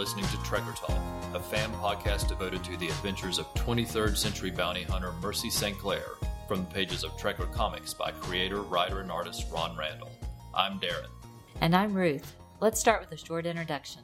listening to Trekker Talk, a fan podcast devoted to the adventures of 23rd century bounty hunter Mercy St. Clair, from the pages of Trekker Comics by creator, writer, and artist Ron Randall. I'm Darren. And I'm Ruth. Let's start with a short introduction.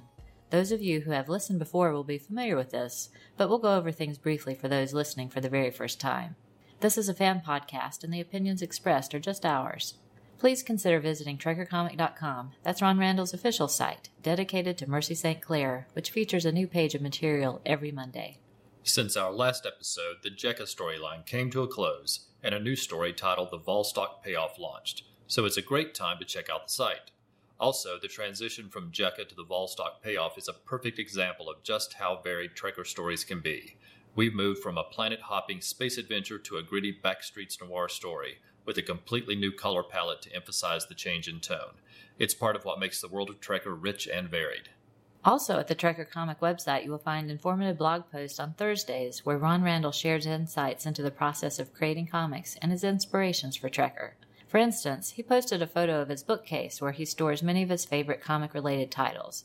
Those of you who have listened before will be familiar with this, but we'll go over things briefly for those listening for the very first time. This is a fan podcast, and the opinions expressed are just ours. Please consider visiting trekkercomic.com. That's Ron Randall's official site, dedicated to Mercy St. Clair, which features a new page of material every Monday. Since our last episode, the Jekka storyline came to a close, and a new story titled The Volstock Payoff launched, so it's a great time to check out the site. Also, the transition from Jekka to the Volstock Payoff is a perfect example of just how varied Trekker stories can be. We've moved from a planet-hopping space adventure to a gritty backstreets noir story, with a completely new color palette to emphasize the change in tone. It's part of what makes the world of Trekker rich and varied. Also, at the Trekker Comic website, you will find informative blog posts on Thursdays, where Ron Randall shares insights into the process of creating comics and his inspirations for Trekker. For instance, he posted a photo of his bookcase where he stores many of his favorite comic-related titles.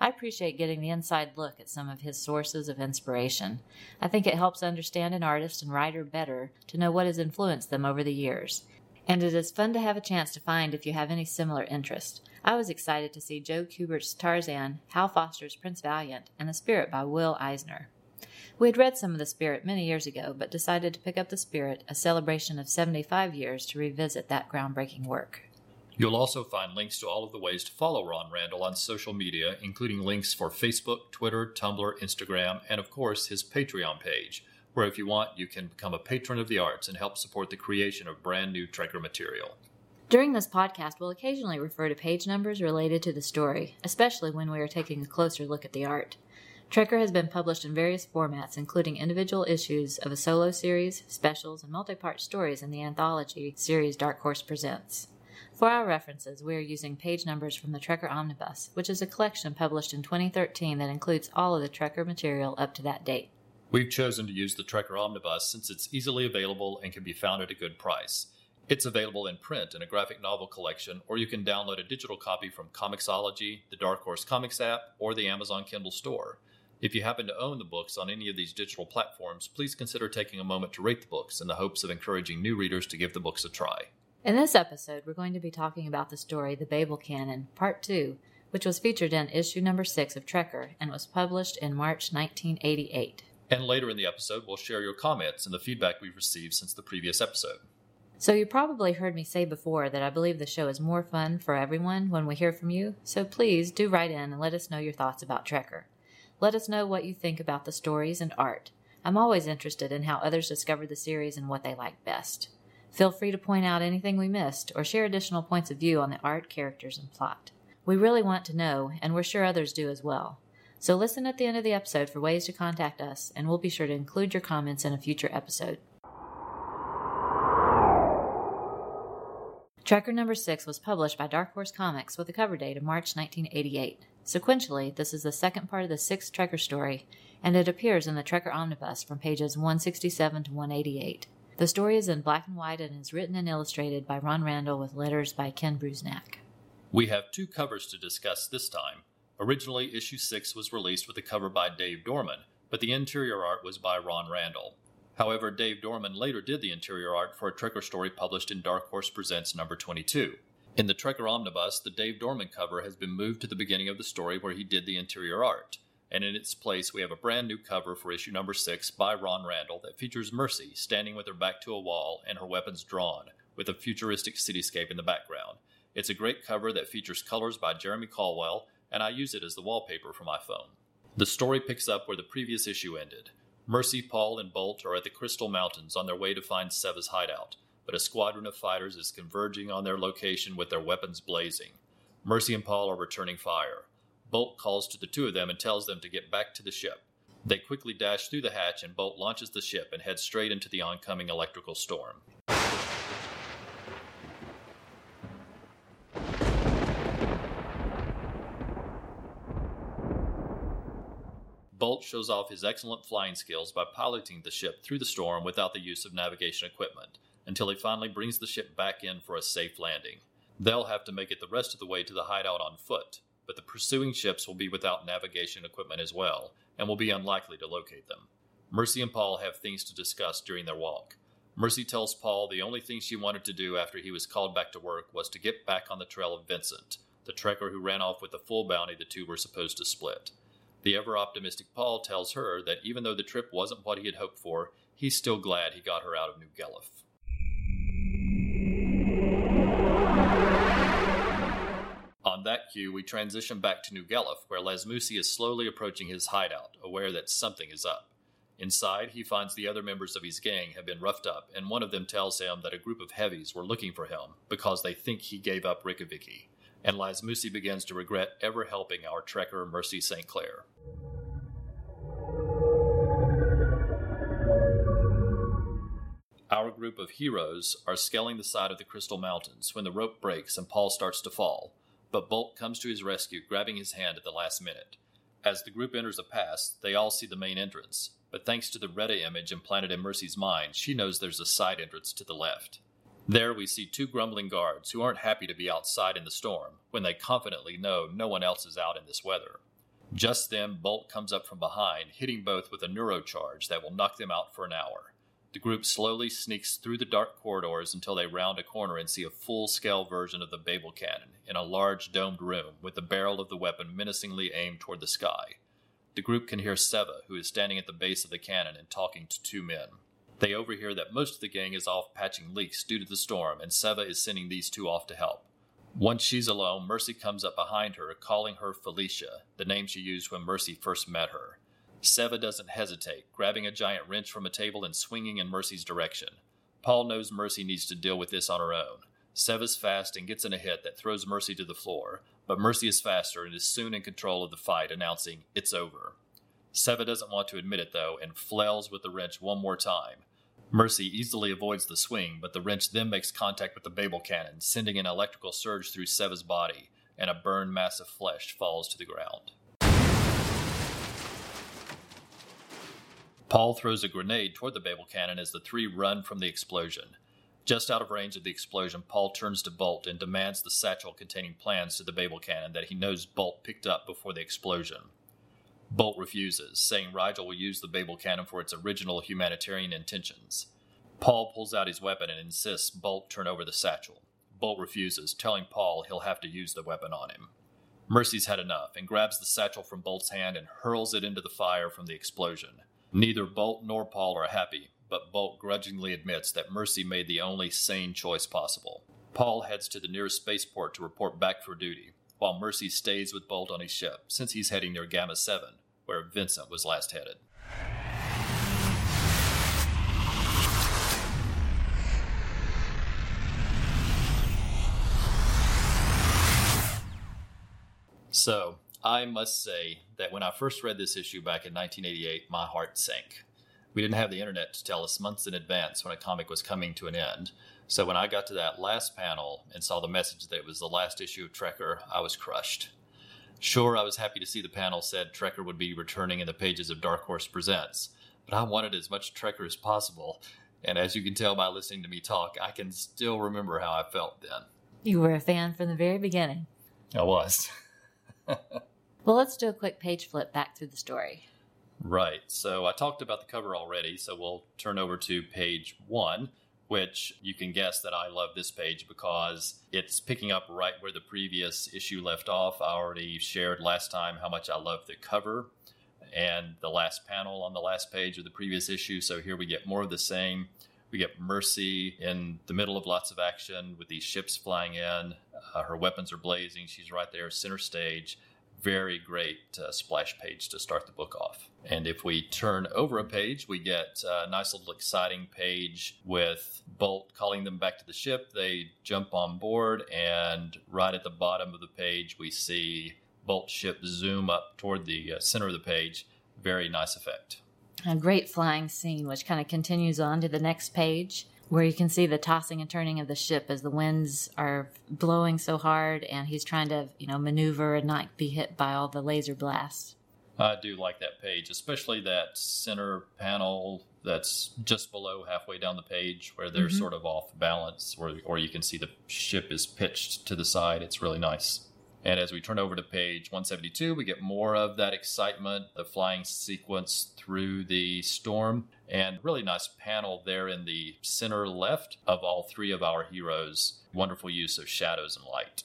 I appreciate getting the inside look at some of his sources of inspiration. I think it helps understand an artist and writer better to know what has influenced them over the years. And it is fun to have a chance to find if you have any similar interest. I was excited to see Joe Kubert's Tarzan, Hal Foster's Prince Valiant, and The Spirit by Will Eisner. We had read some of The Spirit many years ago, but decided to pick up The Spirit, a celebration of 75 years, to revisit that groundbreaking work. You'll also find links to all of the ways to follow Ron Randall on social media, including links for Facebook, Twitter, Tumblr, Instagram, and of course his Patreon page, where if you want, you can become a patron of the arts and help support the creation of brand new Trekker material. During this podcast, we'll occasionally refer to page numbers related to the story, especially when we are taking a closer look at the art. Trekker has been published in various formats, including individual issues of a solo series, specials, and multi-part stories in the anthology series Dark Horse Presents. For our references, we are using page numbers from the Trekker Omnibus, which is a collection published in 2013 that includes all of the Trekker material up to that date. We've chosen to use the Trekker Omnibus since it's easily available and can be found at a good price. It's available in print in a graphic novel collection, or you can download a digital copy from Comixology, the Dark Horse Comics app, or the Amazon Kindle store. If you happen to own the books on any of these digital platforms, please consider taking a moment to rate the books in the hopes of encouraging new readers to give the books a try. In this episode, we're going to be talking about the story The Babel Cannon, Part 2, which was featured in issue number 6 of Trekker and was published in March 1988. And later in the episode, we'll share your comments and the feedback we've received since the previous episode. So you probably heard me say before that I believe the show is more fun for everyone when we hear from you, so please do write in and let us know your thoughts about Trekker. Let us know what you think about the stories and art. I'm always interested in how others discover the series and what they like best. Feel free to point out anything we missed or share additional points of view on the art, characters, and plot. We really want to know, and we're sure others do as well. So listen at the end of the episode for ways to contact us, and we'll be sure to include your comments in a future episode. Trekker number 6 was published by Dark Horse Comics with a cover date of March 1988. Sequentially, this is the second part of the sixth Trekker story, and it appears in the Trekker Omnibus from pages 167 to 188. The story is in black and white and is written and illustrated by Ron Randall with letters by Ken Brusnak. We have two covers to discuss this time. Originally, issue 6 was released with a cover by Dave Dorman, but the interior art was by Ron Randall. However, Dave Dorman later did the interior art for a Trekker story published in Dark Horse Presents number 22. In the Trekker Omnibus, the Dave Dorman cover has been moved to the beginning of the story where he did the interior art, and in its place we have a brand new cover for issue number 6 by Ron Randall that features Mercy standing with her back to a wall and her weapons drawn, with a futuristic cityscape in the background. It's a great cover that features colors by Jeremy Colwell, and I use it as the wallpaper for my phone. The story picks up where the previous issue ended. Mercy, Paul, and Bolt are at the Crystal Mountains on their way to find Seva's hideout, but a squadron of fighters is converging on their location with their weapons blazing. Mercy and Paul are returning fire. Bolt calls to the two of them and tells them to get back to the ship. They quickly dash through the hatch and Bolt launches the ship and heads straight into the oncoming electrical storm. Bolt shows off his excellent flying skills by piloting the ship through the storm without the use of navigation equipment, until he finally brings the ship back in for a safe landing. They'll have to make it the rest of the way to the hideout on foot, but the pursuing ships will be without navigation equipment as well, and will be unlikely to locate them. Mercy and Paul have things to discuss during their walk. Mercy tells Paul the only thing she wanted to do after he was called back to work was to get back on the trail of Vincent, the trekker who ran off with the full bounty the two were supposed to split. The ever-optimistic Paul tells her that even though the trip wasn't what he had hoped for, he's still glad he got her out of New Gellif. On that cue, we transition back to New Gellif, where Lazmusi is slowly approaching his hideout, aware that something is up. Inside, he finds the other members of his gang have been roughed up, and one of them tells him that a group of heavies were looking for him because they think he gave up Rikaviki, and Lazmusi begins to regret ever helping our trekker Mercy St. Clair. Our group of heroes are scaling the side of the Crystal Mountains when the rope breaks and Paul starts to fall, but Bolt comes to his rescue, grabbing his hand at the last minute. As the group enters a pass, they all see the main entrance, but thanks to the Retta image implanted in Mercy's mind, she knows there's a side entrance to the left. There we see two grumbling guards who aren't happy to be outside in the storm, when they confidently know no one else is out in this weather. Just then, Bolt comes up from behind, hitting both with a neurocharge that will knock them out for an hour. The group slowly sneaks through the dark corridors until they round a corner and see a full-scale version of the Babel Cannon in a large domed room with the barrel of the weapon menacingly aimed toward the sky. The group can hear Seva, who is standing at the base of the cannon and talking to two men. They overhear that most of the gang is off patching leaks due to the storm, and Seva is sending these two off to help. Once she's alone, Mercy comes up behind her, calling her Felicia, the name she used when Mercy first met her. Seva doesn't hesitate, grabbing a giant wrench from a table and swinging in Mercy's direction. Paul knows Mercy needs to deal with this on her own. Seva's fast and gets in a hit that throws Mercy to the floor, but Mercy is faster and is soon in control of the fight, announcing, "It's over." Seva doesn't want to admit it, though, and flails with the wrench one more time. Mercy easily avoids the swing, but the wrench then makes contact with the Babel Cannon, sending an electrical surge through Seva's body, and a burned mass of flesh falls to the ground. Paul throws a grenade toward the Babel Cannon as the three run from the explosion. Just out of range of the explosion, Paul turns to Bolt and demands the satchel containing plans to the Babel Cannon that he knows Bolt picked up before the explosion. Bolt refuses, saying Rigel will use the Babel Cannon for its original humanitarian intentions. Paul pulls out his weapon and insists Bolt turn over the satchel. Bolt refuses, telling Paul he'll have to use the weapon on him. Mercy's had enough and grabs the satchel from Bolt's hand and hurls it into the fire from the explosion. Neither Bolt nor Paul are happy, but Bolt grudgingly admits that Mercy made the only sane choice possible. Paul heads to the nearest spaceport to report back for duty, while Mercy stays with Bolt on his ship, since he's heading near Gamma 7, where Vincent was last headed. So, I must say that when I first read this issue back in 1988, my heart sank. We didn't have the internet to tell us months in advance when a comic was coming to an end, so when I got to that last panel and saw the message that it was the last issue of Trekker, I was crushed. Sure, I was happy to see the panel said Trekker would be returning in the pages of Dark Horse Presents, but I wanted as much Trekker as possible, and as you can tell by listening to me talk, I can still remember how I felt then. You were a fan from the very beginning. I was. Well, let's do a quick page flip back through the story. Right. So I talked about the cover already, so we'll turn over to page one, which you can guess that I love this page because it's picking up right where the previous issue left off. I already shared last time how much I love the cover and the last panel on the last page of the previous issue. So here we get more of the same. We get Mercy in the middle of lots of action with these ships flying in. Her weapons are blazing. She's right there, center stage. Very great splash page to start the book off. And if we turn over a page, we get a nice little exciting page with Bolt calling them back to the ship. They jump on board, and right at the bottom of the page, we see Bolt's ship zoom up toward the center of the page. Very nice effect. A great flying scene, which kind of continues on to the next page, where you can see the tossing and turning of the ship as the winds are blowing so hard and he's trying to, maneuver and not be hit by all the laser blasts. I do like that page, especially that center panel that's just below halfway down the page where they're sort of off balance, or you can see the ship is pitched to the side. It's really nice. And as we turn over to page 172, we get more of that excitement, the flying sequence through the storm, and really nice panel there in the center left of all three of our heroes. Wonderful use of shadows and light.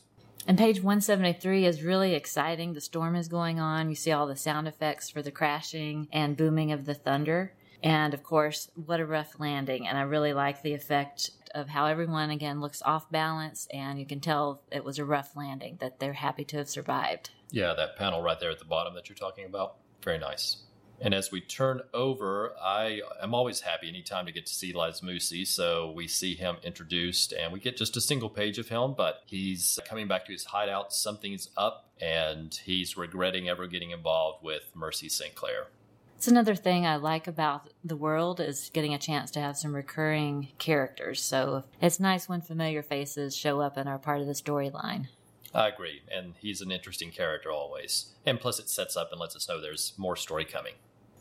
And page 173 is really exciting. The storm is going on. You see all the sound effects for the crashing and booming of the thunder. And, of course, what a rough landing. And I really like the effect of how everyone, again, looks off balance. And you can tell it was a rough landing, that they're happy to have survived. Yeah, that panel right there at the bottom that you're talking about. Very nice. And as we turn over, I am always happy anytime to get to see Lazmusi. So we see him introduced, and we get just a single page of him, but he's coming back to his hideout. Something's up, and he's regretting ever getting involved with Mercy St. Clair. It's another thing I like about the world is getting a chance to have some recurring characters. So it's nice when familiar faces show up and are part of the storyline. I agree. And he's an interesting character always. And plus it sets up and lets us know there's more story coming.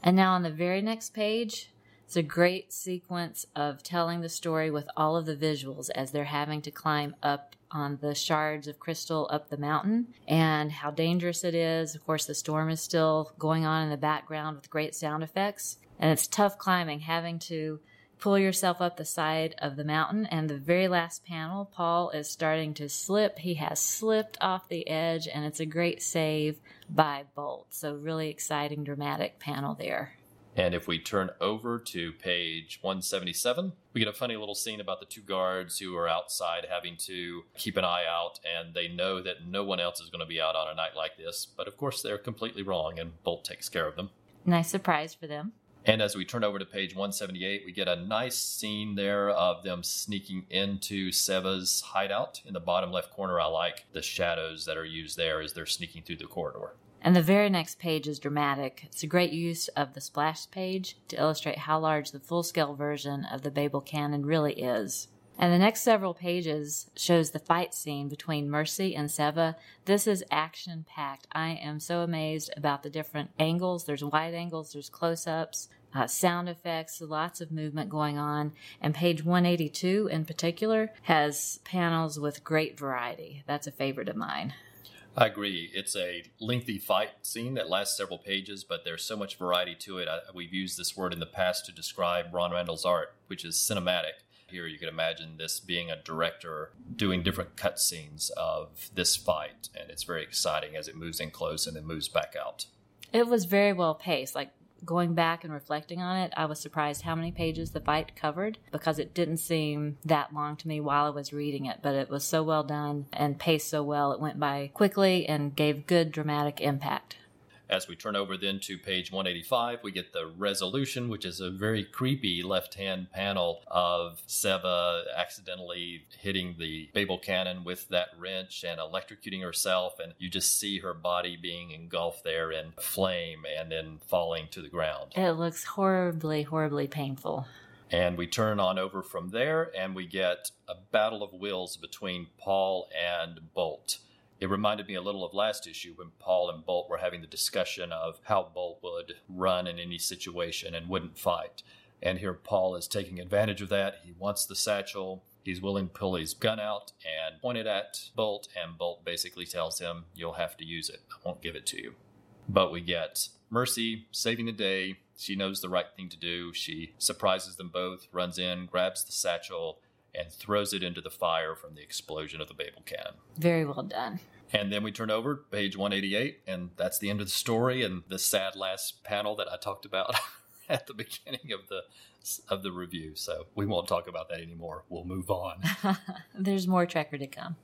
And now on the very next page, it's a great sequence of telling the story with all of the visuals as they're having to climb up on the shards of crystal up the mountain and how dangerous it is. Of course, the storm is still going on in the background with great sound effects. And it's tough climbing, having to pull yourself up the side of the mountain. And the very last panel, Paul is starting to slip. He has slipped off the edge, and it's a great save by Bolt. So really exciting, dramatic panel there. And if we turn over to page 177, we get a funny little scene about the two guards who are outside having to keep an eye out, and they know that no one else is going to be out on a night like this. But of course, they're completely wrong, and Bolt takes care of them. Nice surprise for them. And as we turn over to page 178, we get a nice scene there of them sneaking into Seva's hideout. In the bottom left corner, I like the shadows that are used there as they're sneaking through the corridor. And the very next page is dramatic. It's a great use of the splash page to illustrate how large the full-scale version of the Babel Cannon really is. And the next several pages shows the fight scene between Mercy and Seva. This is action-packed. I am so amazed about the different angles. There's wide angles, there's close-ups, sound effects, lots of movement going on. And page 182 in particular has panels with great variety. That's a favorite of mine. I agree. It's a lengthy fight scene that lasts several pages, but there's so much variety to it. We've used this word in the past to describe Ron Randall's art, which is cinematic. Here you can imagine this being a director doing different cutscenes of this fight, and it's very exciting as it moves in close and then moves back out. It was very well paced. Like, going back and reflecting on it, I was surprised how many pages the fight covered because it didn't seem that long to me while I was reading it, but it was so well done and paced so well. It went by quickly and gave good dramatic impact. As we turn over then to page 185, we get the resolution, which is a very creepy left-hand panel of Seva accidentally hitting the Babel Cannon with that wrench and electrocuting herself. And you just see her body being engulfed there in flame and then falling to the ground. It looks horribly, horribly painful. And we turn on over from there and we get a battle of wills between Paul and Bolt. It reminded me a little of last issue when Paul and Bolt were having the discussion of how Bolt would run in any situation and wouldn't fight. And here Paul is taking advantage of that. He wants the satchel. He's willing to pull his gun out and point it at Bolt. And Bolt basically tells him, you'll have to use it. I won't give it to you. But we get Mercy saving the day. She knows the right thing to do. She surprises them both, runs in, grabs the satchel, and throws it into the fire from the explosion of the Babel Cannon. Very well done. And then we turn over page 188, and that's the end of the story and the sad last panel that I talked about at the beginning of the review. So we won't talk about that anymore. We'll move on. There's more Trekker to come.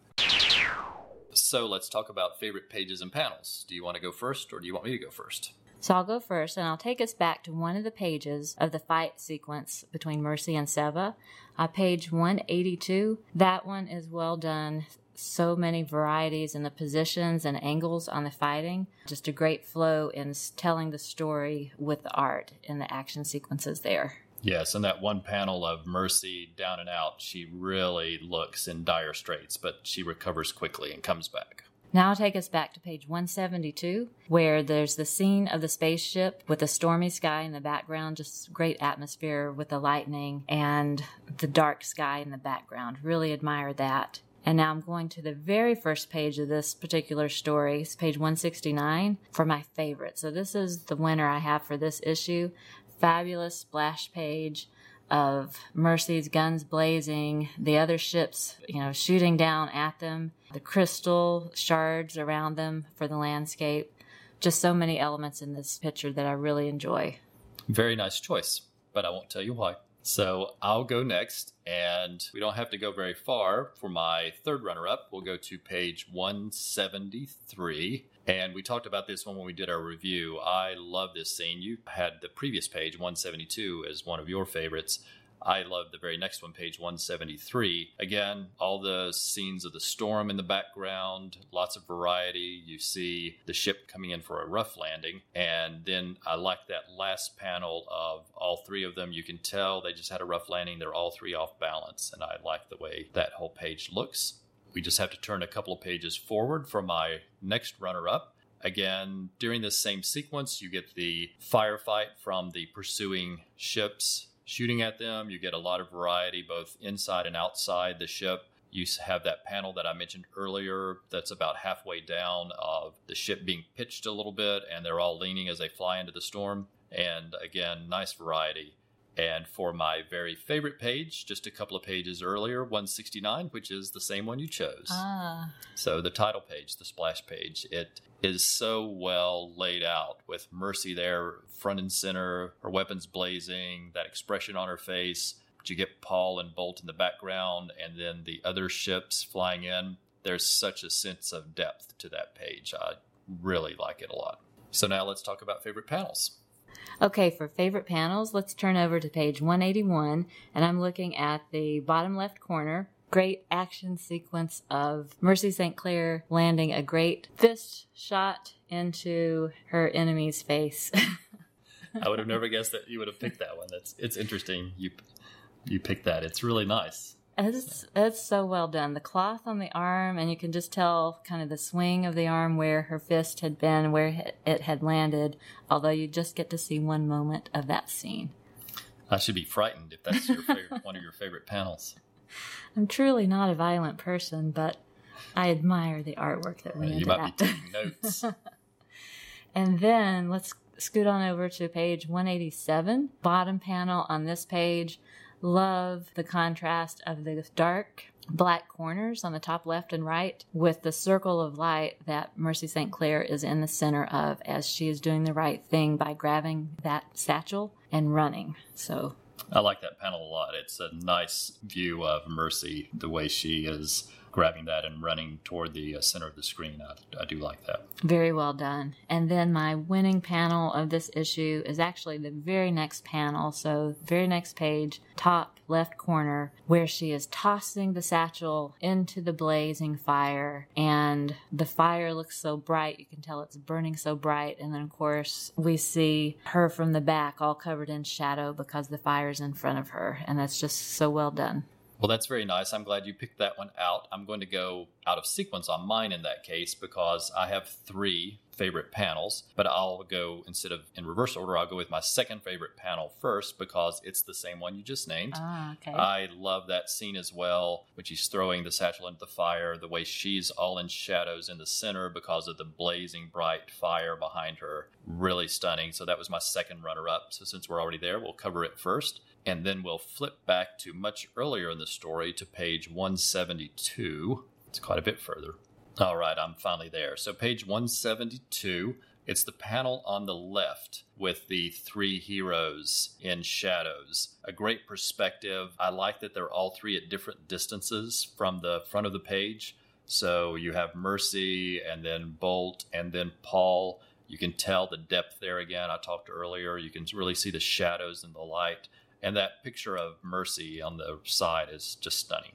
So let's talk about favorite pages and panels. Do you want to go first, or do you want me to go first? So I'll go first, and I'll take us back to one of the pages of the fight sequence between Mercy and Seva, page 182. That one is well done. So many varieties in the positions and angles on the fighting. Just a great flow in telling the story with the art and the action sequences there. Yes, and that one panel of Mercy down and out, she really looks in dire straits, but she recovers quickly and comes back. Now I'll take us back to page 172, where there's the scene of the spaceship with the stormy sky in the background, just great atmosphere with the lightning and the dark sky in the background. Really admire that. And now I'm going to the very first page of this particular story. It's page 169 for my favorite. So this is the winner I have for this issue. Fabulous splash page of Mercy's guns blazing, the other ships, shooting down at them, the crystal shards around them for the landscape. Just so many elements in this picture that I really enjoy. Very nice choice, but I won't tell you why. So I'll go next, and we don't have to go very far. For my third runner-up, we'll go to page 173, and we talked about this one when we did our review. I love this scene. You had the previous page, 172, as one of your favorites. I love the very next one, page 173. Again, all the scenes of the storm in the background, lots of variety. You see the ship coming in for a rough landing. And then I like that last panel of all three of them. You can tell they just had a rough landing. They're all three off balance. And I like the way that whole page looks. We just have to turn a couple of pages forward for my next runner-up. Again, during this same sequence, you get the firefight from the pursuing ships shooting at them. You get a lot of variety, both inside and outside the ship. You have that panel that I mentioned earlier that's about halfway down of the ship being pitched a little bit, and they're all leaning as they fly into the storm. And again, nice variety. And for my very favorite page, just a couple of pages earlier, 169, which is the same one you chose. Ah. So the title page, the splash page, it is so well laid out with Mercy there front and center, her weapons blazing, that expression on her face. But you get Paul and Bolt in the background and then the other ships flying in. There's such a sense of depth to that page. I really like it a lot. So now let's talk about favorite panels. Okay, for favorite panels, let's turn over to page 181, and I'm looking at the bottom left corner. Great action sequence of Mercy St. Clair landing a great fist shot into her enemy's face. I would have never guessed that you would have picked that one. It's interesting you picked that. It's really nice. It's so well done. The cloth on the arm, and you can just tell kind of the swing of the arm where her fist had been, where it had landed, although you just get to see one moment of that scene. I should be frightened if that's your favorite, one of your favorite panels. I'm truly not a violent person, but I admire the artwork that went into that. You might be taking notes. And then let's scoot on over to page 187, bottom panel on this page. Love the contrast of the dark black corners on the top left and right with the circle of light that Mercy St. Clair is in the center of as she is doing the right thing by grabbing that satchel and running. So I like that panel a lot. It's a nice view of Mercy, the way she is grabbing that and running toward the center of the screen. I do like that. Very well done. And then my winning panel of this issue is actually the very next panel. So very next page, top left corner, where she is tossing the satchel into the blazing fire. And the fire looks so bright. You can tell it's burning so bright. And then, of course, we see her from the back all covered in shadow because the fire's in front of her. And that's just so well done. Well, that's very nice. I'm glad you picked that one out. I'm going to go out of sequence on mine in that case because I have three favorite panels, but I'll go, instead of in reverse order, I'll go with my second favorite panel first because it's the same one you just named. Ah, okay. I love that scene as well when she's throwing the satchel into the fire, the way she's all in shadows in the center because of the blazing bright fire behind her. Really stunning. So that was my second runner-up. So since we're already there, we'll cover it first. And then we'll flip back to much earlier in the story to page 172. It's quite a bit further. All right, I'm finally there. So page 172, it's the panel on the left with the three heroes in shadows. A great perspective. I like that they're all three at different distances from the front of the page. So you have Mercy and then Bolt and then Paul. You can tell the depth there again. I talked earlier. You can really see the shadows and the light. And that picture of Mercy on the side is just stunning.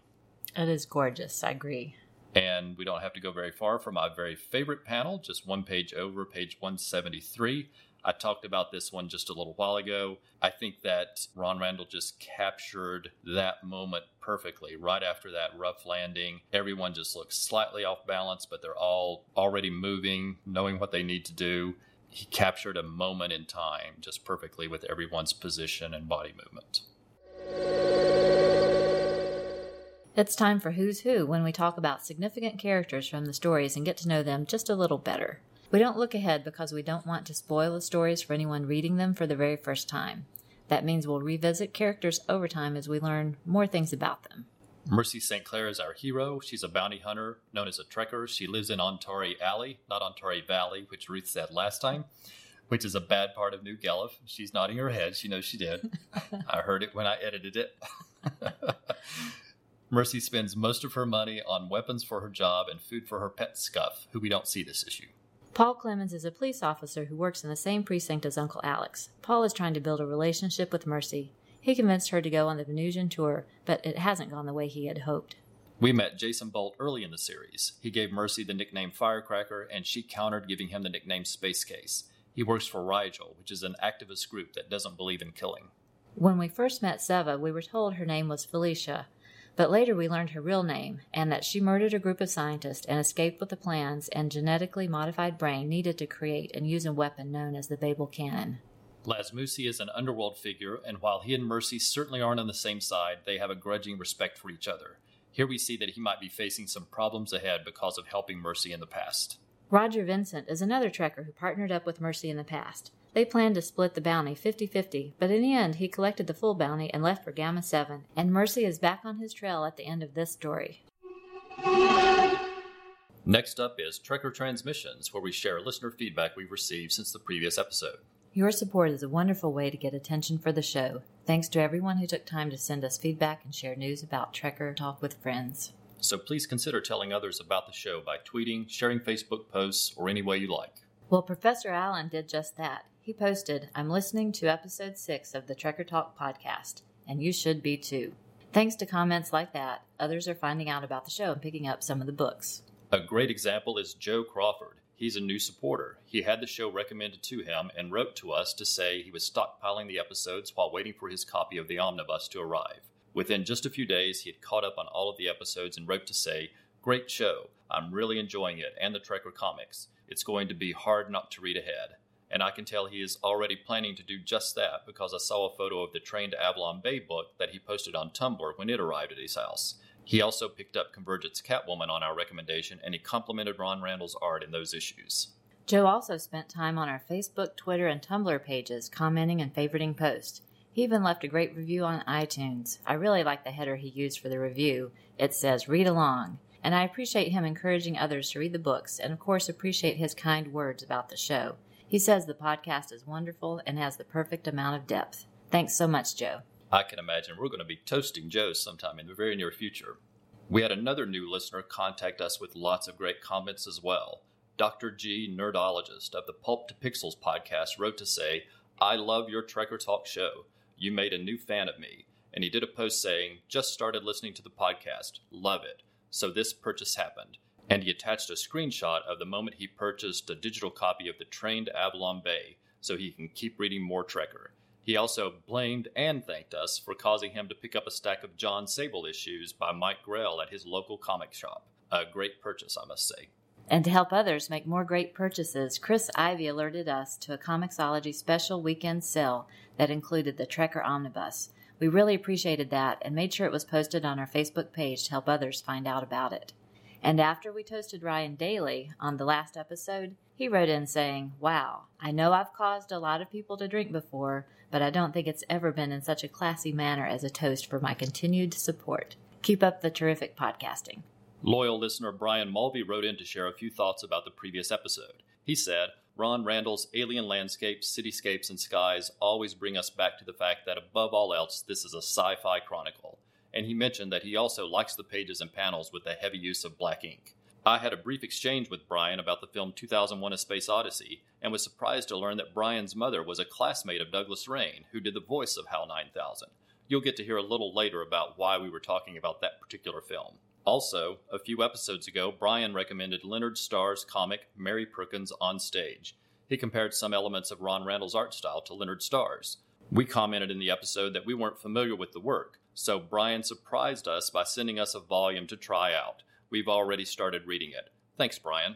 It is gorgeous. I agree. And we don't have to go very far for my very favorite panel, just one page over, page 173. I talked about this one just a little while ago. I think that Ron Randall just captured that moment perfectly. Right after that rough landing, everyone just looks slightly off balance, but they're all already moving, knowing what they need to do. He captured a moment in time just perfectly with everyone's position and body movement. It's time for Who's Who, when we talk about significant characters from the stories and get to know them just a little better. We don't look ahead because we don't want to spoil the stories for anyone reading them for the very first time. That means we'll revisit characters over time as we learn more things about them. Mercy St. Clair is our hero. She's a bounty hunter known as a Trekker. She lives in Ontari Alley, not Ontari Valley, which Ruth said last time, which is a bad part of New Gellif. She's nodding her head. She knows she did. I heard it when I edited it. Mercy spends most of her money on weapons for her job and food for her pet Scuff, who we don't see this issue. Paul Clemens is a police officer who works in the same precinct as Uncle Alex. Paul is trying to build a relationship with Mercy. He convinced her to go on the Venusian tour, but it hasn't gone the way he had hoped. We met Jason Bolt early in the series. He gave Mercy the nickname Firecracker, and she countered giving him the nickname Space Case. He works for Rigel, which is an activist group that doesn't believe in killing. When we first met Seva, we were told her name was Felicia, but later we learned her real name, and that she murdered a group of scientists and escaped with the plans and genetically modified brain needed to create and use a weapon known as the Babel Cannon. Lazmusi is an underworld figure, and while he and Mercy certainly aren't on the same side, they have a grudging respect for each other. Here we see that he might be facing some problems ahead because of helping Mercy in the past. Roger Vincent is another Trekker who partnered up with Mercy in the past. They planned to split the bounty 50-50, but in the end he collected the full bounty and left for Gamma 7, and Mercy is back on his trail at the end of this story. Next up is Trekker Transmissions, where we share listener feedback we've received since the previous episode. Your support is a wonderful way to get attention for the show. Thanks to everyone who took time to send us feedback and share news about Trekker Talk with Friends. So please consider telling others about the show by tweeting, sharing Facebook posts, or any way you like. Well, Professor Alan did just that. He posted, "I'm listening to Episode 6 of the Trekker Talk podcast, and you should be too." Thanks to comments like that, others are finding out about the show and picking up some of the books. A great example is Joe Crawford. He's a new supporter. He had the show recommended to him and wrote to us to say he was stockpiling the episodes while waiting for his copy of the omnibus to arrive. Within just a few days, he had caught up on all of the episodes and wrote to say, "Great show. I'm really enjoying it and the Trekker comics. It's going to be hard not to read ahead." And I can tell he is already planning to do just that because I saw a photo of the Train to Avalon Bay book that he posted on Tumblr when it arrived at his house. He also picked up Convergent's Catwoman on our recommendation, and he complimented Ron Randall's art in those issues. Joe also spent time on our Facebook, Twitter, and Tumblr pages, commenting and favoriting posts. He even left a great review on iTunes. I really like the header he used for the review. It says, "Read along." And I appreciate him encouraging others to read the books, and of course appreciate his kind words about the show. He says the podcast is wonderful and has the perfect amount of depth. Thanks so much, Joe. I can imagine we're going to be toasting Joe sometime in the very near future. We had another new listener contact us with lots of great comments as well. Dr. G, Nerdologist of the Pulp to Pixels podcast, wrote to say, "I love your Trekker Talk show. You made a new fan of me." And he did a post saying, "Just started listening to the podcast. Love it. So this purchase happened." And he attached a screenshot of the moment he purchased a digital copy of the Train to Avalon Bay so he can keep reading more Trekker. He also blamed and thanked us for causing him to pick up a stack of John Sable issues by Mike Grell at his local comic shop. A great purchase, I must say. And to help others make more great purchases, Chris Ivey alerted us to a Comixology special weekend sale that included the Trekker Omnibus. We really appreciated that and made sure it was posted on our Facebook page to help others find out about it. And after we toasted Ryan Daly on the last episode, he wrote in saying, "Wow, I know I've caused a lot of people to drink before, but I don't think it's ever been in such a classy manner as a toast for my continued support. Keep up the terrific podcasting." Loyal listener Brian Mulvey wrote in to share a few thoughts about the previous episode. He said, "Ron Randall's alien landscapes, cityscapes, and skies always bring us back to the fact that above all else, this is a sci-fi chronicle." And he mentioned that he also likes the pages and panels with the heavy use of black ink. I had a brief exchange with Brian about the film 2001: A Space Odyssey and was surprised to learn that Brian's mother was a classmate of Douglas Rain, who did the voice of HAL 9000. You'll get to hear a little later about why we were talking about that particular film. Also, a few episodes ago, Brian recommended Leonard Starr's comic Mary Perkins on Stage. He compared some elements of Ron Randall's art style to Leonard Starr's. We commented in the episode that we weren't familiar with the work, so Brian surprised us by sending us a volume to try out. We've already started reading it. Thanks, Brian.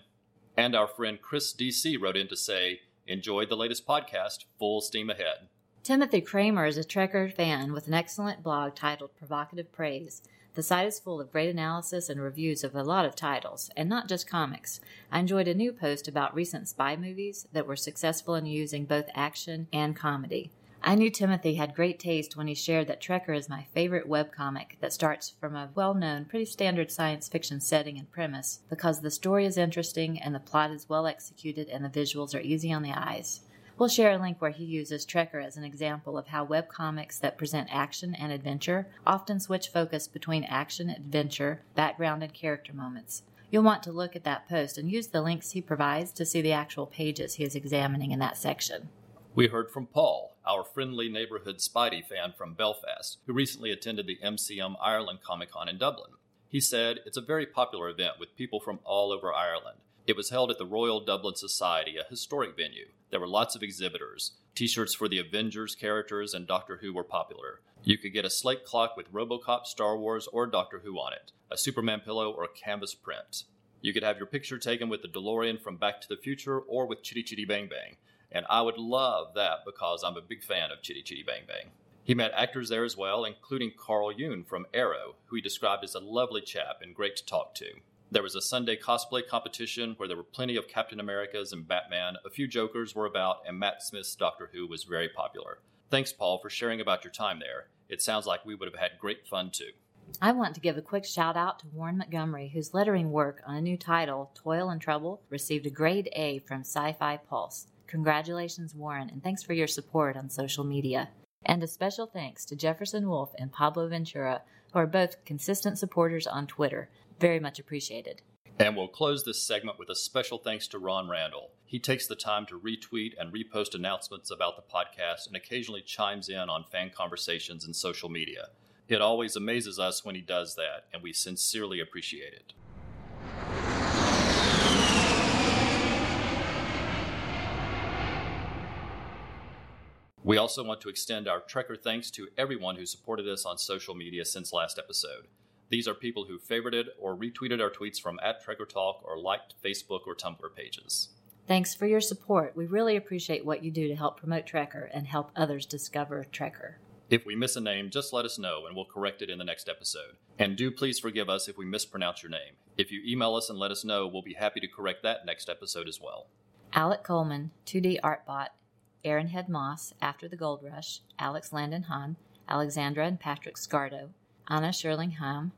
And our friend Chris D.C. wrote in to say, "Enjoyed the latest podcast. Full steam ahead." Timothy Kramer is a Trekker fan with an excellent blog titled Provocative Praise. The site is full of great analysis and reviews of a lot of titles, and not just comics. I enjoyed a new post about recent spy movies that were successful in using both action and comedy. I knew Timothy had great taste when he shared that Trekker is my favorite webcomic that starts from a well-known, pretty standard science fiction setting and premise because the story is interesting and the plot is well executed and the visuals are easy on the eyes. We'll share a link where he uses Trekker as an example of how webcomics that present action and adventure often switch focus between action, adventure, background, and character moments. You'll want to look at that post and use the links he provides to see the actual pages he is examining in that section. We heard from Paul, our friendly neighborhood Spidey fan from Belfast, who recently attended the MCM Ireland Comic Con in Dublin. He said, "It's a very popular event with people from all over Ireland. It was held at the Royal Dublin Society, a historic venue. There were lots of exhibitors. T-shirts for the Avengers characters and Doctor Who were popular. You could get a slate clock with RoboCop, Star Wars, or Doctor Who on it, a Superman pillow, or a canvas print. You could have your picture taken with the DeLorean from Back to the Future or with Chitty Chitty Bang Bang. And I would love that because I'm a big fan of Chitty Chitty Bang Bang." He met actors there as well, including Carl Yoon from Arrow, who he described as a lovely chap and great to talk to. There was a Sunday cosplay competition where there were plenty of Captain Americas and Batman, a few Jokers were about, and Matt Smith's Doctor Who was very popular. Thanks, Paul, for sharing about your time there. It sounds like we would have had great fun, too. I want to give a quick shout-out to Warren Montgomery, whose lettering work on a new title, Toil and Trouble, received a grade A from Sci-Fi Pulse. Congratulations, Warren, and thanks for your support on social media. And a special thanks to Jefferson Wolf and Pablo Ventura, who are both consistent supporters on Twitter. Very much appreciated. And we'll close this segment with a special thanks to Ron Randall. He takes the time to retweet and repost announcements about the podcast and occasionally chimes in on fan conversations and social media. It always amazes us when he does that, and we sincerely appreciate it. We also want to extend our Trekker thanks to everyone who supported us on social media since last episode. These are people who favorited or retweeted our tweets from @TrekkerTalk or liked Facebook or Tumblr pages. Thanks for your support. We really appreciate what you do to help promote Trekker and help others discover Trekker. If we miss a name, just let us know and we'll correct it in the next episode. And do please forgive us if we mispronounce your name. If you email us and let us know, we'll be happy to correct that next episode as well. Alec Coleman, 2D Artbot, Aaron Head Moss, After the Gold Rush, Alex Landon Hahn, Alexandra and Patrick Scardo, Anna Sherlingham,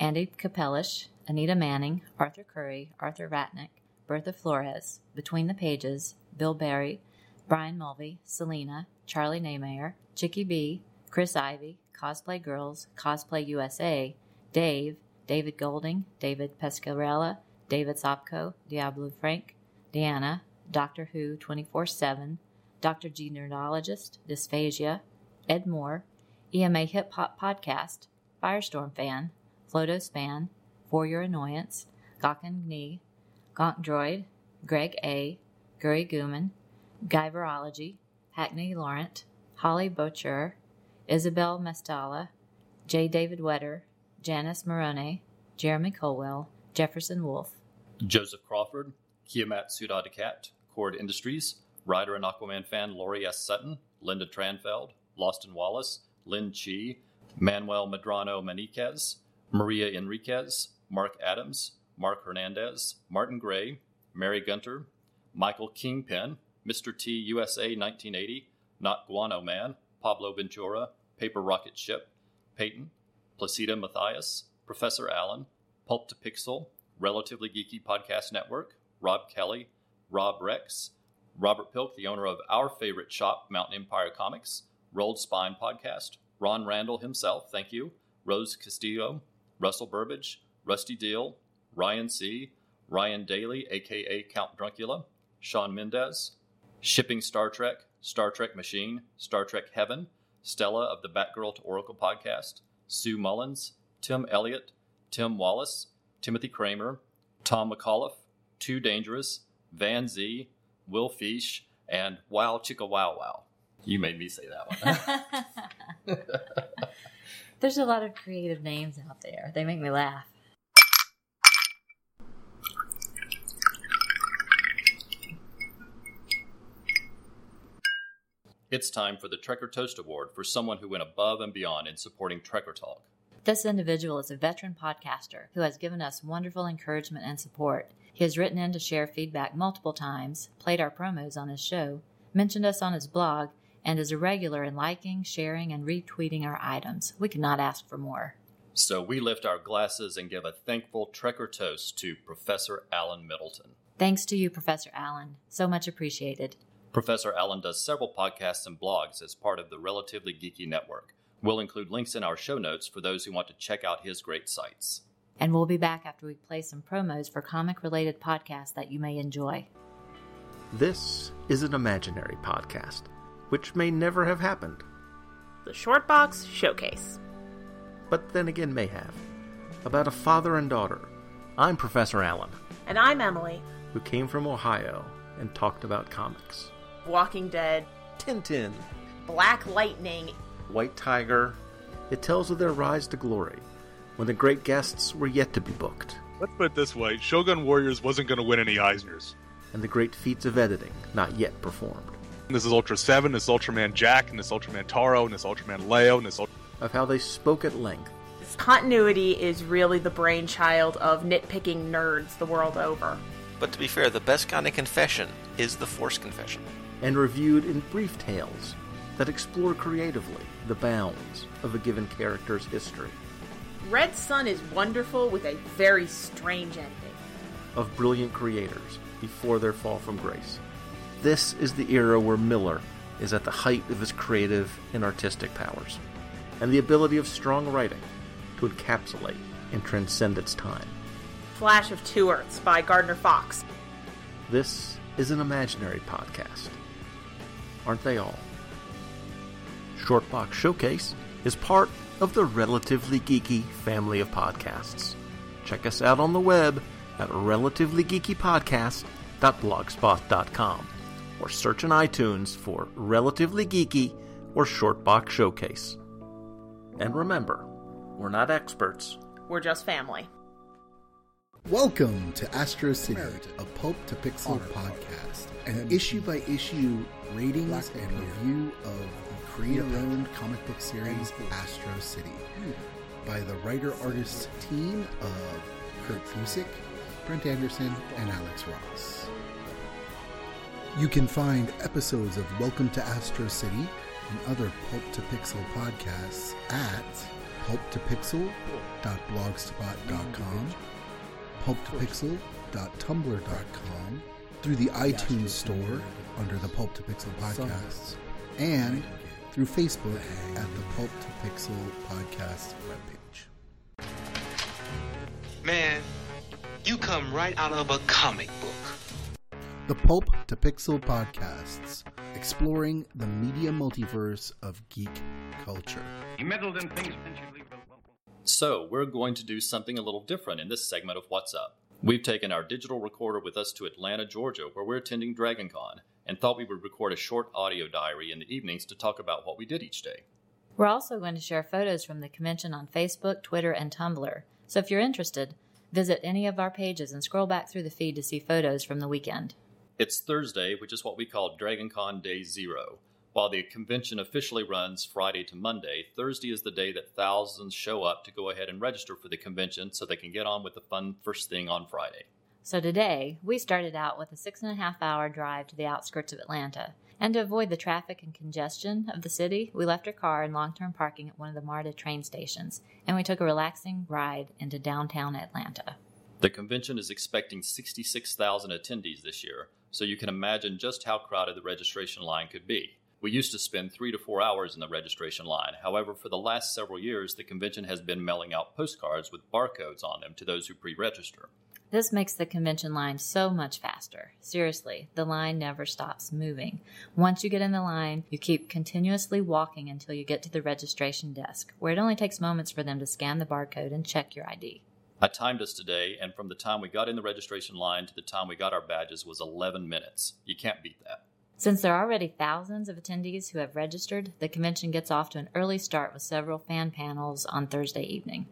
Andy Capellish, Anita Manning, Arthur Curry, Arthur Ratnick, Bertha Flores, Between the Pages, Bill Berry, Brian Mulvey, Selena, Charlie Neymeyer, Chicky B, Chris Ivey, Cosplay Girls, Cosplay USA, Dave, David Golding, David Pescarella, David Sopko, Diablo Frank, Deanna, Doctor Who 24/7, Dr. G Nerdologist, Dysphagia, Ed Moore, EMA Hip Hop Podcast, Firestorm Fan, Flodos Fan, For Your Annoyance, Gawkin Knee, Gonk Droid, Greg A, Guri Gooman, Guyverology, Hackney Laurent, Holly Boucher, Isabel Mestalla, J. David Wetter, Janice Morone, Jeremy Colwell, Jefferson Wolf, Joseph Crawford, Kiamatsu Da Cat, Cord Industries, Rider and Aquaman fan Laurie S. Sutton, Linda Tranfeld, Lawston Wallace, Lynn Chi, Manuel Medrano Maniquez, Maria Enriquez, Mark Adams, Mark Hernandez, Martin Gray, Mary Gunter, Michael Kingpin, Mr. T USA 1980, Not Guano Man, Pablo Ventura, Paper Rocket Ship, Peyton, Placida Mathias, Professor Alan, Pulp to Pixel, Relatively Geeky Podcast Network, Rob Kelly, Rob Rex, Robert Pilk, the owner of our favorite shop, Mountain Empire Comics, Rolled Spine Podcast, Ron Randall himself, thank you, Rose Castillo, Russell Burbage, Rusty Deal, Ryan C., Ryan Daly, a.k.a. Count Druncula, Sean Mendez, Shipping Star Trek, Star Trek Machine, Star Trek Heaven, Stella of the Batgirl to Oracle Podcast, Sue Mullins, Tim Elliott, Tim Wallace, Timothy Kramer, Tom McAuliffe, Too Dangerous, Van Z., Will Fish, and Wow Chicka Wow Wow. You made me say that one. There's a lot of creative names out there. They make me laugh. It's time for the Trekker Toast Award for someone who went above and beyond in supporting Trekker Talk. This individual is a veteran podcaster who has given us wonderful encouragement and support. He has written in to share feedback multiple times, played our promos on his show, mentioned us on his blog, and is a regular in liking, sharing, and retweeting our items. We could not ask for more. So we lift our glasses and give a thankful Trekker toast to Professor Alan Middleton. Thanks to you, Professor Alan. So much appreciated. Professor Alan does several podcasts and blogs as part of the Relatively Geeky Network. We'll include links in our show notes for those who want to check out his great sites. And we'll be back after we play some promos for comic-related podcasts that you may enjoy. This is an imaginary podcast, which may never have happened. The Short Box Showcase. But then again may have. About a father and daughter. I'm Professor Alan. And I'm Emily. Who came from Ohio and talked about comics. Walking Dead. Tintin. Black Lightning. White Tiger. It tells of their rise to glory, when the great guests were yet to be booked. Let's put it this way, Shogun Warriors wasn't going to win any Eisners. And the great feats of editing not yet performed. And this is Ultra 7, this is Ultraman Jack, and this is Ultraman Taro, and this is Ultraman Leo, and this of how they spoke at length. This continuity is really the brainchild of nitpicking nerds the world over. But to be fair, the best kind of confession is the Force confession. And reviewed in brief tales that explore creatively the bounds of a given character's history. Red Sun is wonderful with a very strange ending. Of brilliant creators before their fall from grace. This is the era where Miller is at the height of his creative and artistic powers, and the ability of strong writing to encapsulate and transcend its time. Flash of Two Earths by Gardner Fox. This is an imaginary podcast. Aren't they all? Shortbox Showcase is part of the Relatively Geeky family of podcasts. Check us out on the web at relativelygeekypodcast.blogspot.com or search in iTunes for Relatively Geeky or Shortbox Showcase. And remember, we're not experts. We're just family. Welcome to Astro City, a pulp-to-pixel podcast, an issue-by-issue ratings and review of the creator-owned comic book series Astro City by the writer-artist team of Kurt Busick, Brent Anderson, and Alex Ross. You can find episodes of Welcome to Astro City and other Pulp to Pixel podcasts at pulptopixel.blogspot.com, pulptopixel.tumblr.com, through the iTunes store under the Pulp to Pixel podcasts, and through Facebook at the Pulp to Pixel podcast webpage. Man, you come right out of a comic book. The Pulp to Pixel podcasts. Exploring the media multiverse of geek culture. So, we're going to do something a little different in this segment of What's Up. We've taken our digital recorder with us to Atlanta, Georgia, where we're attending Dragon Con, and thought we would record a short audio diary in the evenings to talk about what we did each day. We're also going to share photos from the convention on Facebook, Twitter, and Tumblr. So if you're interested, visit any of our pages and scroll back through the feed to see photos from the weekend. It's Thursday, which is what we call Dragon Con Day Zero. While the convention officially runs Friday to Monday, Thursday is the day that thousands show up to go ahead and register for the convention so they can get on with the fun first thing on Friday. So today, we started out with a 6.5-hour drive to the outskirts of Atlanta. And to avoid the traffic and congestion of the city, we left our car in long-term parking at one of the MARTA train stations, and we took a relaxing ride into downtown Atlanta. The convention is expecting 66,000 attendees this year, so you can imagine just how crowded the registration line could be. We used to spend 3 to 4 hours in the registration line. However, for the last several years, the convention has been mailing out postcards with barcodes on them to those who pre-register. This makes the convention line so much faster. Seriously, the line never stops moving. Once you get in the line, you keep continuously walking until you get to the registration desk, where it only takes moments for them to scan the barcode and check your ID. I timed us today, and from the time we got in the registration line to the time we got our badges was 11 minutes. You can't beat that. Since there are already thousands of attendees who have registered, the convention gets off to an early start with several fan panels on Thursday evening.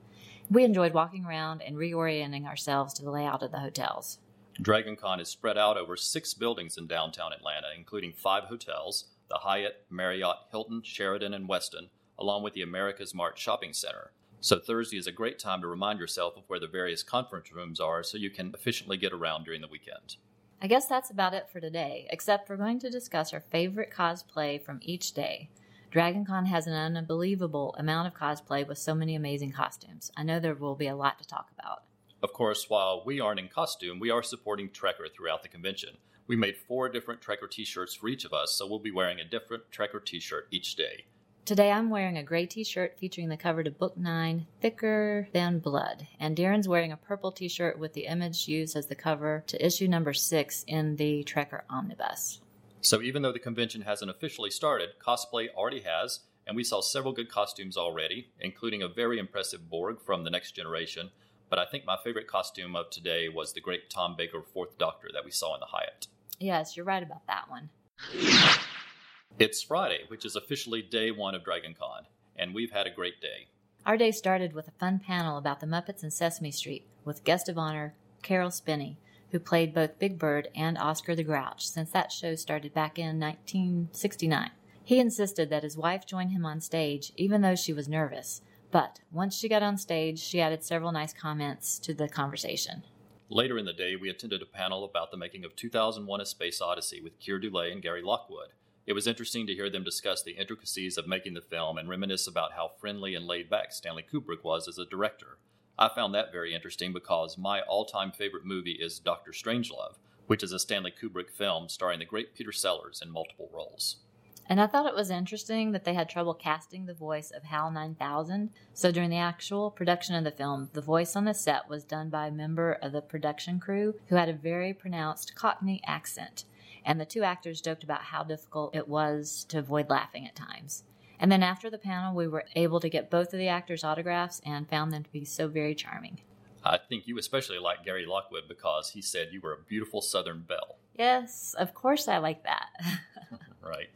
We enjoyed walking around and reorienting ourselves to the layout of the hotels. Dragon Con is spread out over 6 buildings in downtown Atlanta, including 5 hotels, the Hyatt, Marriott, Hilton, Sheraton, and Westin, along with the America's Mart Shopping Center. So Thursday is a great time to remind yourself of where the various conference rooms are so you can efficiently get around during the weekend. I guess that's about it for today, except we're going to discuss our favorite cosplay from each day. DragonCon has an unbelievable amount of cosplay with so many amazing costumes. I know there will be a lot to talk about. Of course, while we aren't in costume, we are supporting Trekker throughout the convention. We made 4 different Trekker t-shirts for each of us, so we'll be wearing a different Trekker t-shirt each day. Today I'm wearing a gray t-shirt featuring the cover to Book 9, Thicker Than Blood, and Darren's wearing a purple t-shirt with the image used as the cover to issue number 6 in the Trekker Omnibus. So even though the convention hasn't officially started, cosplay already has, and we saw several good costumes already, including a very impressive Borg from The Next Generation, but I think my favorite costume of today was the great Tom Baker 4th Doctor that we saw in the Hyatt. Yes, you're right about that one. It's Friday, which is officially day 1 of DragonCon, and we've had a great day. Our day started with a fun panel about the Muppets and Sesame Street with guest of honor Carol Spinney, who played both Big Bird and Oscar the Grouch since that show started back in 1969. He insisted that his wife join him on stage, even though she was nervous. But once she got on stage, she added several nice comments to the conversation. Later in the day, we attended a panel about the making of 2001 A Space Odyssey with Keir Dulley and Gary Lockwood. It was interesting to hear them discuss the intricacies of making the film and reminisce about how friendly and laid-back Stanley Kubrick was as a director. I found that very interesting because my all-time favorite movie is Dr. Strangelove, which is a Stanley Kubrick film starring the great Peter Sellers in multiple roles. And I thought it was interesting that they had trouble casting the voice of HAL 9000, so during the actual production of the film, the voice on the set was done by a member of the production crew who had a very pronounced Cockney accent. And the 2 actors joked about how difficult it was to avoid laughing at times. And then after the panel, we were able to get both of the actors' autographs and found them to be so very charming. I think you especially like Gary Lockwood because he said you were a beautiful Southern belle. Yes, of course I like that. Right.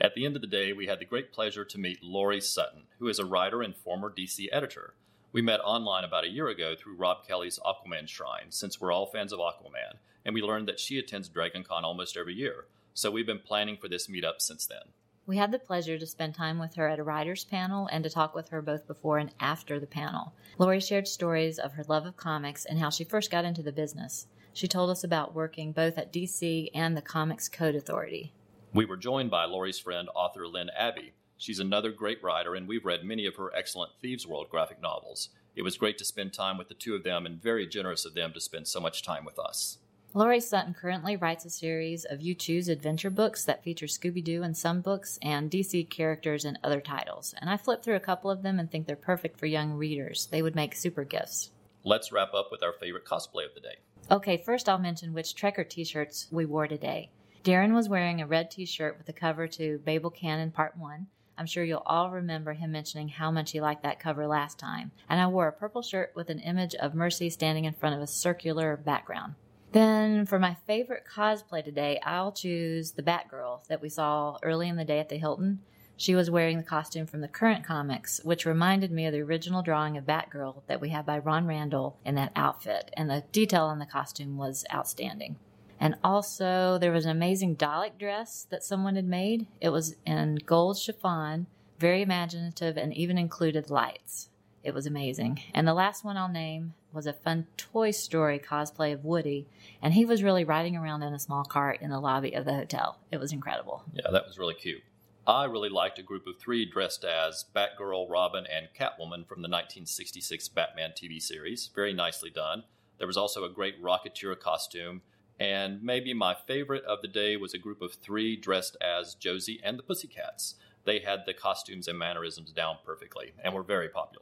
At the end of the day, we had the great pleasure to meet Laurie Sutton, who is a writer and former DC editor. We met online about a year ago through Rob Kelly's Aquaman Shrine, since we're all fans of Aquaman, and we learned that she attends DragonCon almost every year, so we've been planning for this meetup since then. We had the pleasure to spend time with her at a writer's panel and to talk with her both before and after the panel. Laurie shared stories of her love of comics and how she first got into the business. She told us about working both at DC and the Comics Code Authority. We were joined by Laurie's friend, author Lynn Abbey. She's another great writer, and we've read many of her excellent Thieves World graphic novels. It was great to spend time with the 2 of them, and very generous of them to spend so much time with us. Laurie Sutton currently writes a series of You Choose adventure books that feature Scooby-Doo in some books and DC characters in other titles. And I flipped through a couple of them and think they're perfect for young readers. They would make super gifts. Let's wrap up with our favorite cosplay of the day. Okay, first I'll mention which Trekker t-shirts we wore today. Darren was wearing a red t-shirt with the cover to Babel Cannon Part 1. I'm sure you'll all remember him mentioning how much he liked that cover last time. And I wore a purple shirt with an image of Mercy standing in front of a circular background. Then for my favorite cosplay today, I'll choose the Batgirl that we saw early in the day at the Hilton. She was wearing the costume from the current comics, which reminded me of the original drawing of Batgirl that we had by Ron Randall in that outfit. And the detail on the costume was outstanding. And also, there was an amazing Dalek dress that someone had made. It was in gold chiffon, very imaginative, and even included lights. It was amazing. And the last one I'll name was a fun Toy Story cosplay of Woody, and he was really riding around in a small cart in the lobby of the hotel. It was incredible. Yeah, that was really cute. I really liked a group of 3 dressed as Batgirl, Robin, and Catwoman from the 1966 Batman TV series. Very nicely done. There was also a great Rocketeer costume. And maybe my favorite of the day was a group of 3 dressed as Josie and the Pussycats. They had the costumes and mannerisms down perfectly and were very popular.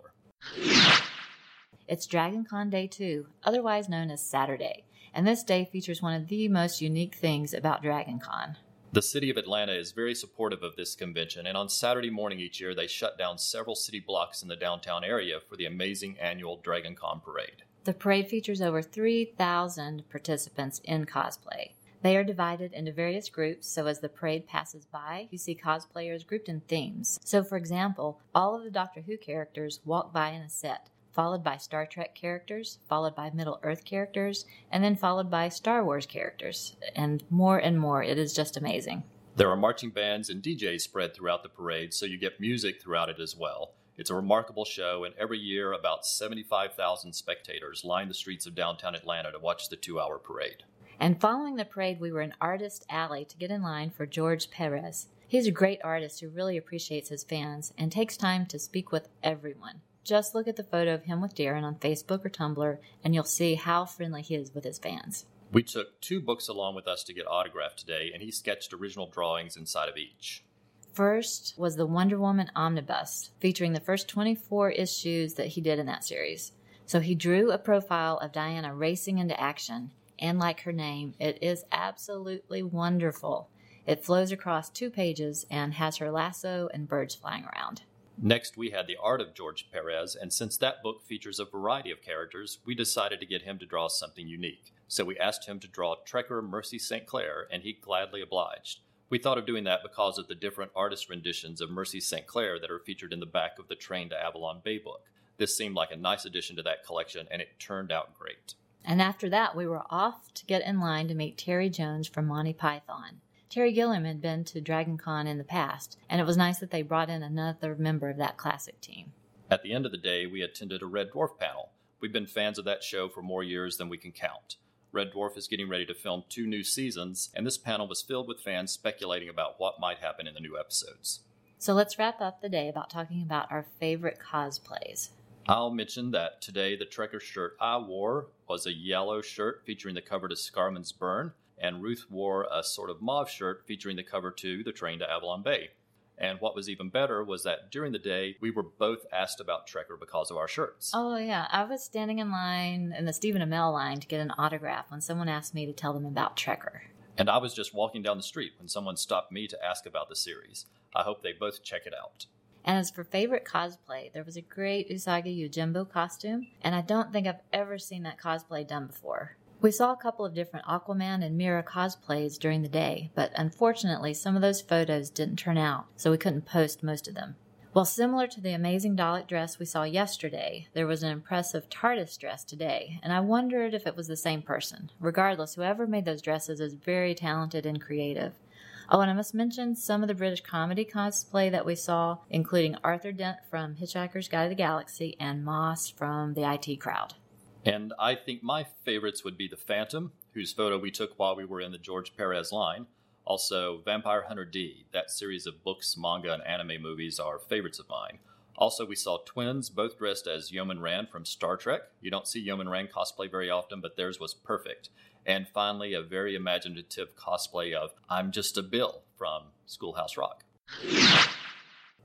It's DragonCon Day 2, otherwise known as Saturday. And this day features one of the most unique things about DragonCon. The city of Atlanta is very supportive of this convention, and on Saturday morning each year they shut down several city blocks in the downtown area for the amazing annual DragonCon parade. The parade features over 3,000 participants in cosplay. They are divided into various groups, so as the parade passes by, you see cosplayers grouped in themes. So, for example, all of the Doctor Who characters walk by in a set, followed by Star Trek characters, followed by Middle Earth characters, and then followed by Star Wars characters, and more. It is just amazing. There are marching bands and DJs spread throughout the parade, so you get music throughout it as well. It's a remarkable show, and every year about 75,000 spectators line the streets of downtown Atlanta to watch the 2-hour parade. And following the parade, we were in Artist Alley to get in line for George Perez. He's a great artist who really appreciates his fans and takes time to speak with everyone. Just look at the photo of him with Darren on Facebook or Tumblr, and you'll see how friendly he is with his fans. We took 2 books along with us to get autographed today, and he sketched original drawings inside of each. First was the Wonder Woman Omnibus, featuring the first 24 issues that he did in that series. So he drew a profile of Diana racing into action, and like her name, it is absolutely wonderful. It flows across 2 pages and has her lasso and birds flying around. Next, we had The Art of George Perez, and since that book features a variety of characters, we decided to get him to draw something unique. So we asked him to draw Trekker Mercy St. Clair, and he gladly obliged. We thought of doing that because of the different artist renditions of Mercy St. Clair that are featured in the back of the Train to Avalon Bay book. This seemed like a nice addition to that collection, and it turned out great. And after that, we were off to get in line to meet Terry Jones from Monty Python. Terry Gilliam had been to Dragon Con in the past, and it was nice that they brought in another member of that classic team. At the end of the day, we attended a Red Dwarf panel. We've been fans of that show for more years than we can count. Red Dwarf is getting ready to film 2 new seasons, and this panel was filled with fans speculating about what might happen in the new episodes. So let's wrap up the day about talking about our favorite cosplays. I'll mention that today the Trekker shirt I wore was a yellow shirt featuring the cover to Scarman's Burn, and Ruth wore a sort of mauve shirt featuring the cover to The Train to Avalon Bay. And what was even better was that during the day, we were both asked about Trekker because of our shirts. Oh, yeah. I was standing in line, in the Stephen Amell line, to get an autograph when someone asked me to tell them about Trekker. And I was just walking down the street when someone stopped me to ask about the series. I hope they both check it out. And as for favorite cosplay, there was a great Usagi Yojimbo costume, and I don't think I've ever seen that cosplay done before. We saw a couple of different Aquaman and Mira cosplays during the day, but unfortunately some of those photos didn't turn out, so we couldn't post most of them. While similar to the amazing Dalek dress we saw yesterday, there was an impressive TARDIS dress today, and I wondered if it was the same person. Regardless, whoever made those dresses is very talented and creative. Oh, and I must mention some of the British comedy cosplay that we saw, including Arthur Dent from Hitchhiker's Guide to the Galaxy and Moss from the IT Crowd. And I think my favorites would be the Phantom, whose photo we took while we were in the George Perez line. Also, Vampire Hunter D. That series of books, manga, and anime movies are favorites of mine. Also, we saw twins, both dressed as Yeoman Rand from Star Trek. You don't see Yeoman Rand cosplay very often, but theirs was perfect. And finally, a very imaginative cosplay of I'm Just a Bill from Schoolhouse Rock.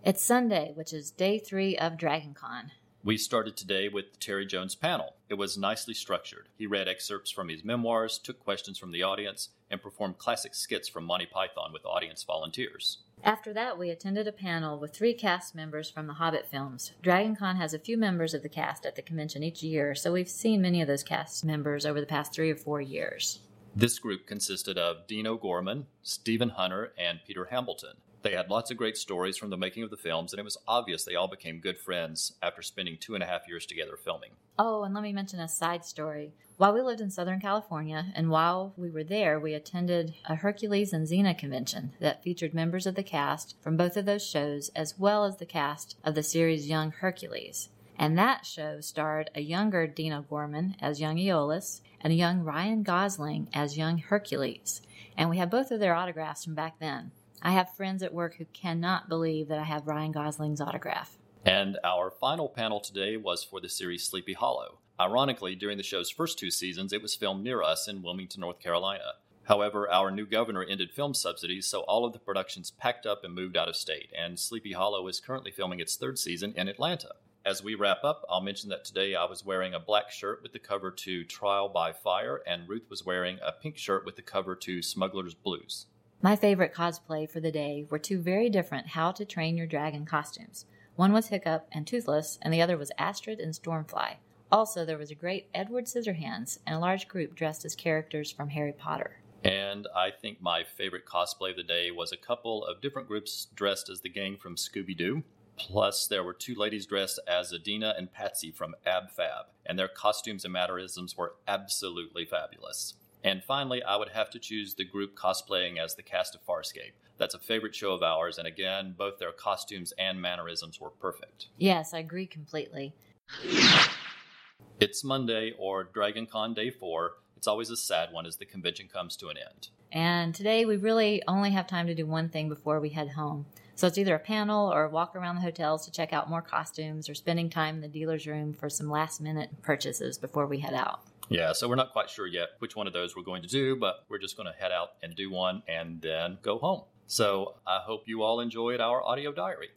It's Sunday, which is day 3 of Dragon Con. We started today with the Terry Jones panel. It was nicely structured. He read excerpts from his memoirs, took questions from the audience, and performed classic skits from Monty Python with audience volunteers. After that, we attended a panel with 3 cast members from the Hobbit films. Dragon Con has a few members of the cast at the convention each year, so we've seen many of those cast members over the past 3 or 4 years. This group consisted of Dean O'Gorman, Stephen Hunter, and Peter Hambleton. They had lots of great stories from the making of the films, and it was obvious they all became good friends after spending 2.5 years together filming. Oh, and let me mention a side story. While we lived in Southern California, and while we were there, we attended a Hercules and Xena convention that featured members of the cast from both of those shows, as well as the cast of the series Young Hercules. And that show starred a younger Dean O'Gorman as young Aeolus and a young Ryan Gosling as young Hercules. And we had both of their autographs from back then. I have friends at work who cannot believe that I have Ryan Gosling's autograph. And our final panel today was for the series Sleepy Hollow. Ironically, during the show's first 2 seasons, it was filmed near us in Wilmington, North Carolina. However, our new governor ended film subsidies, so all of the productions packed up and moved out of state, and Sleepy Hollow is currently filming its 3rd season in Atlanta. As we wrap up, I'll mention that today I was wearing a black shirt with the cover to Trial by Fire, and Ruth was wearing a pink shirt with the cover to Smuggler's Blues. My favorite cosplay for the day were 2 very different How to Train Your Dragon costumes. One was Hiccup and Toothless, and the other was Astrid and Stormfly. Also, there was a great Edward Scissorhands and a large group dressed as characters from Harry Potter. And I think my favorite cosplay of the day was a couple of different groups dressed as the gang from Scooby-Doo. Plus, there were 2 ladies dressed as Adina and Patsy from Ab Fab, and their costumes and mannerisms were absolutely fabulous. And finally, I would have to choose the group cosplaying as the cast of Farscape. That's a favorite show of ours. And again, both their costumes and mannerisms were perfect. Yes, I agree completely. It's Monday, or Dragon Con Day 4. It's always a sad one as the convention comes to an end. And today we really only have time to do one thing before we head home. So it's either a panel or a walk around the hotels to check out more costumes or spending time in the dealer's room for some last-minute purchases before we head out. Yeah, so we're not quite sure yet which one of those we're going to do, but we're just going to head out and do one and then go home. So I hope you all enjoyed our audio diary.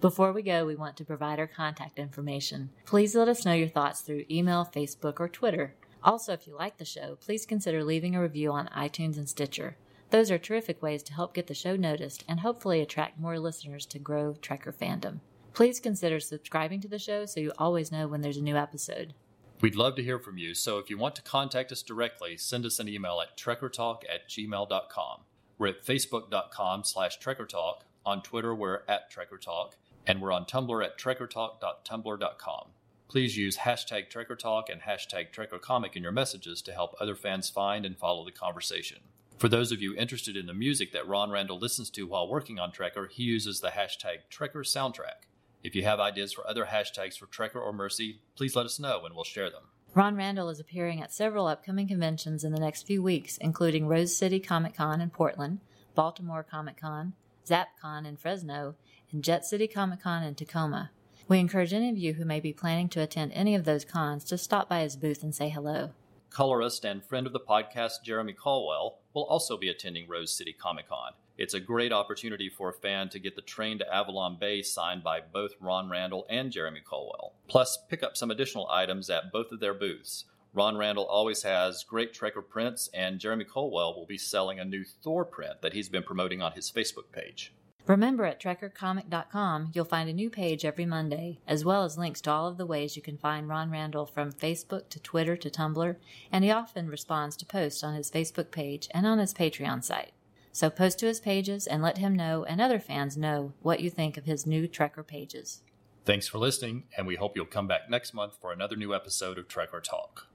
Before we go, we want to provide our contact information. Please let us know your thoughts through email, Facebook, or Twitter. Also, if you like the show, please consider leaving a review on iTunes and Stitcher. Those are terrific ways to help get the show noticed and hopefully attract more listeners to grow Trekker fandom. Please consider subscribing to the show so you always know when there's a new episode. We'd love to hear from you, so if you want to contact us directly, send us an email at trekkertalk@gmail.com. We're at facebook.com/trekkertalk. On Twitter, we're at trekkertalk. And we're on Tumblr at trekkertalk.tumblr.com. Please use hashtag trekkertalk and hashtag trekkercomic in your messages to help other fans find and follow the conversation. For those of you interested in the music that Ron Randall listens to while working on Trekker, he uses the hashtag Trekker soundtrack. If you have ideas for other hashtags for Trekker or Mercy, please let us know and we'll share them. Ron Randall is appearing at several upcoming conventions in the next few weeks, including Rose City Comic Con in Portland, Baltimore Comic Con, ZapCon in Fresno, and Jet City Comic Con in Tacoma. We encourage any of you who may be planning to attend any of those cons to stop by his booth and say hello. Colorist and friend of the podcast, Jeremy Colwell, will also be attending Rose City Comic Con. It's a great opportunity for a fan to get the Train to Avalon Bay signed by both Ron Randall and Jeremy Colwell, plus pick up some additional items at both of their booths. Ron Randall always has great Trekker prints, and Jeremy Colwell will be selling a new Thor print that he's been promoting on his Facebook page. Remember, at trekkercomic.com, you'll find a new page every Monday, as well as links to all of the ways you can find Ron Randall, from Facebook to Twitter to Tumblr, and he often responds to posts on his Facebook page and on his Patreon site. So post to his pages and let him know and other fans know what you think of his new Trekker pages. Thanks for listening, and we hope you'll come back next month for another new episode of Trekker Talk.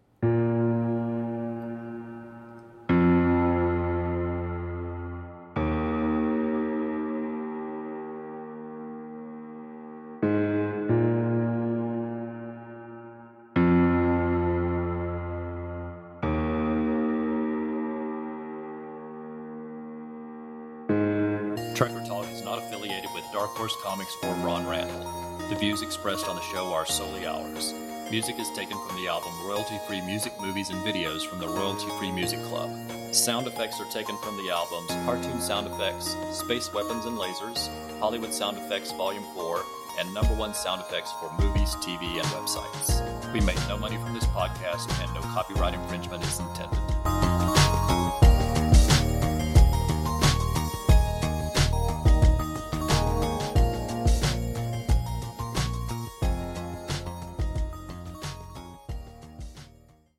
Dark Horse Comics or Ron Randall. The views expressed on the show are solely ours. Music is taken from the album Royalty-Free Music, Movies, and Videos from the Royalty-Free Music Club. Sound effects are taken from the albums Cartoon Sound Effects, Space Weapons and Lasers, Hollywood Sound Effects Volume 4, and Number One Sound Effects for movies, TV, and websites. We make no money from this podcast, and no copyright infringement is intended.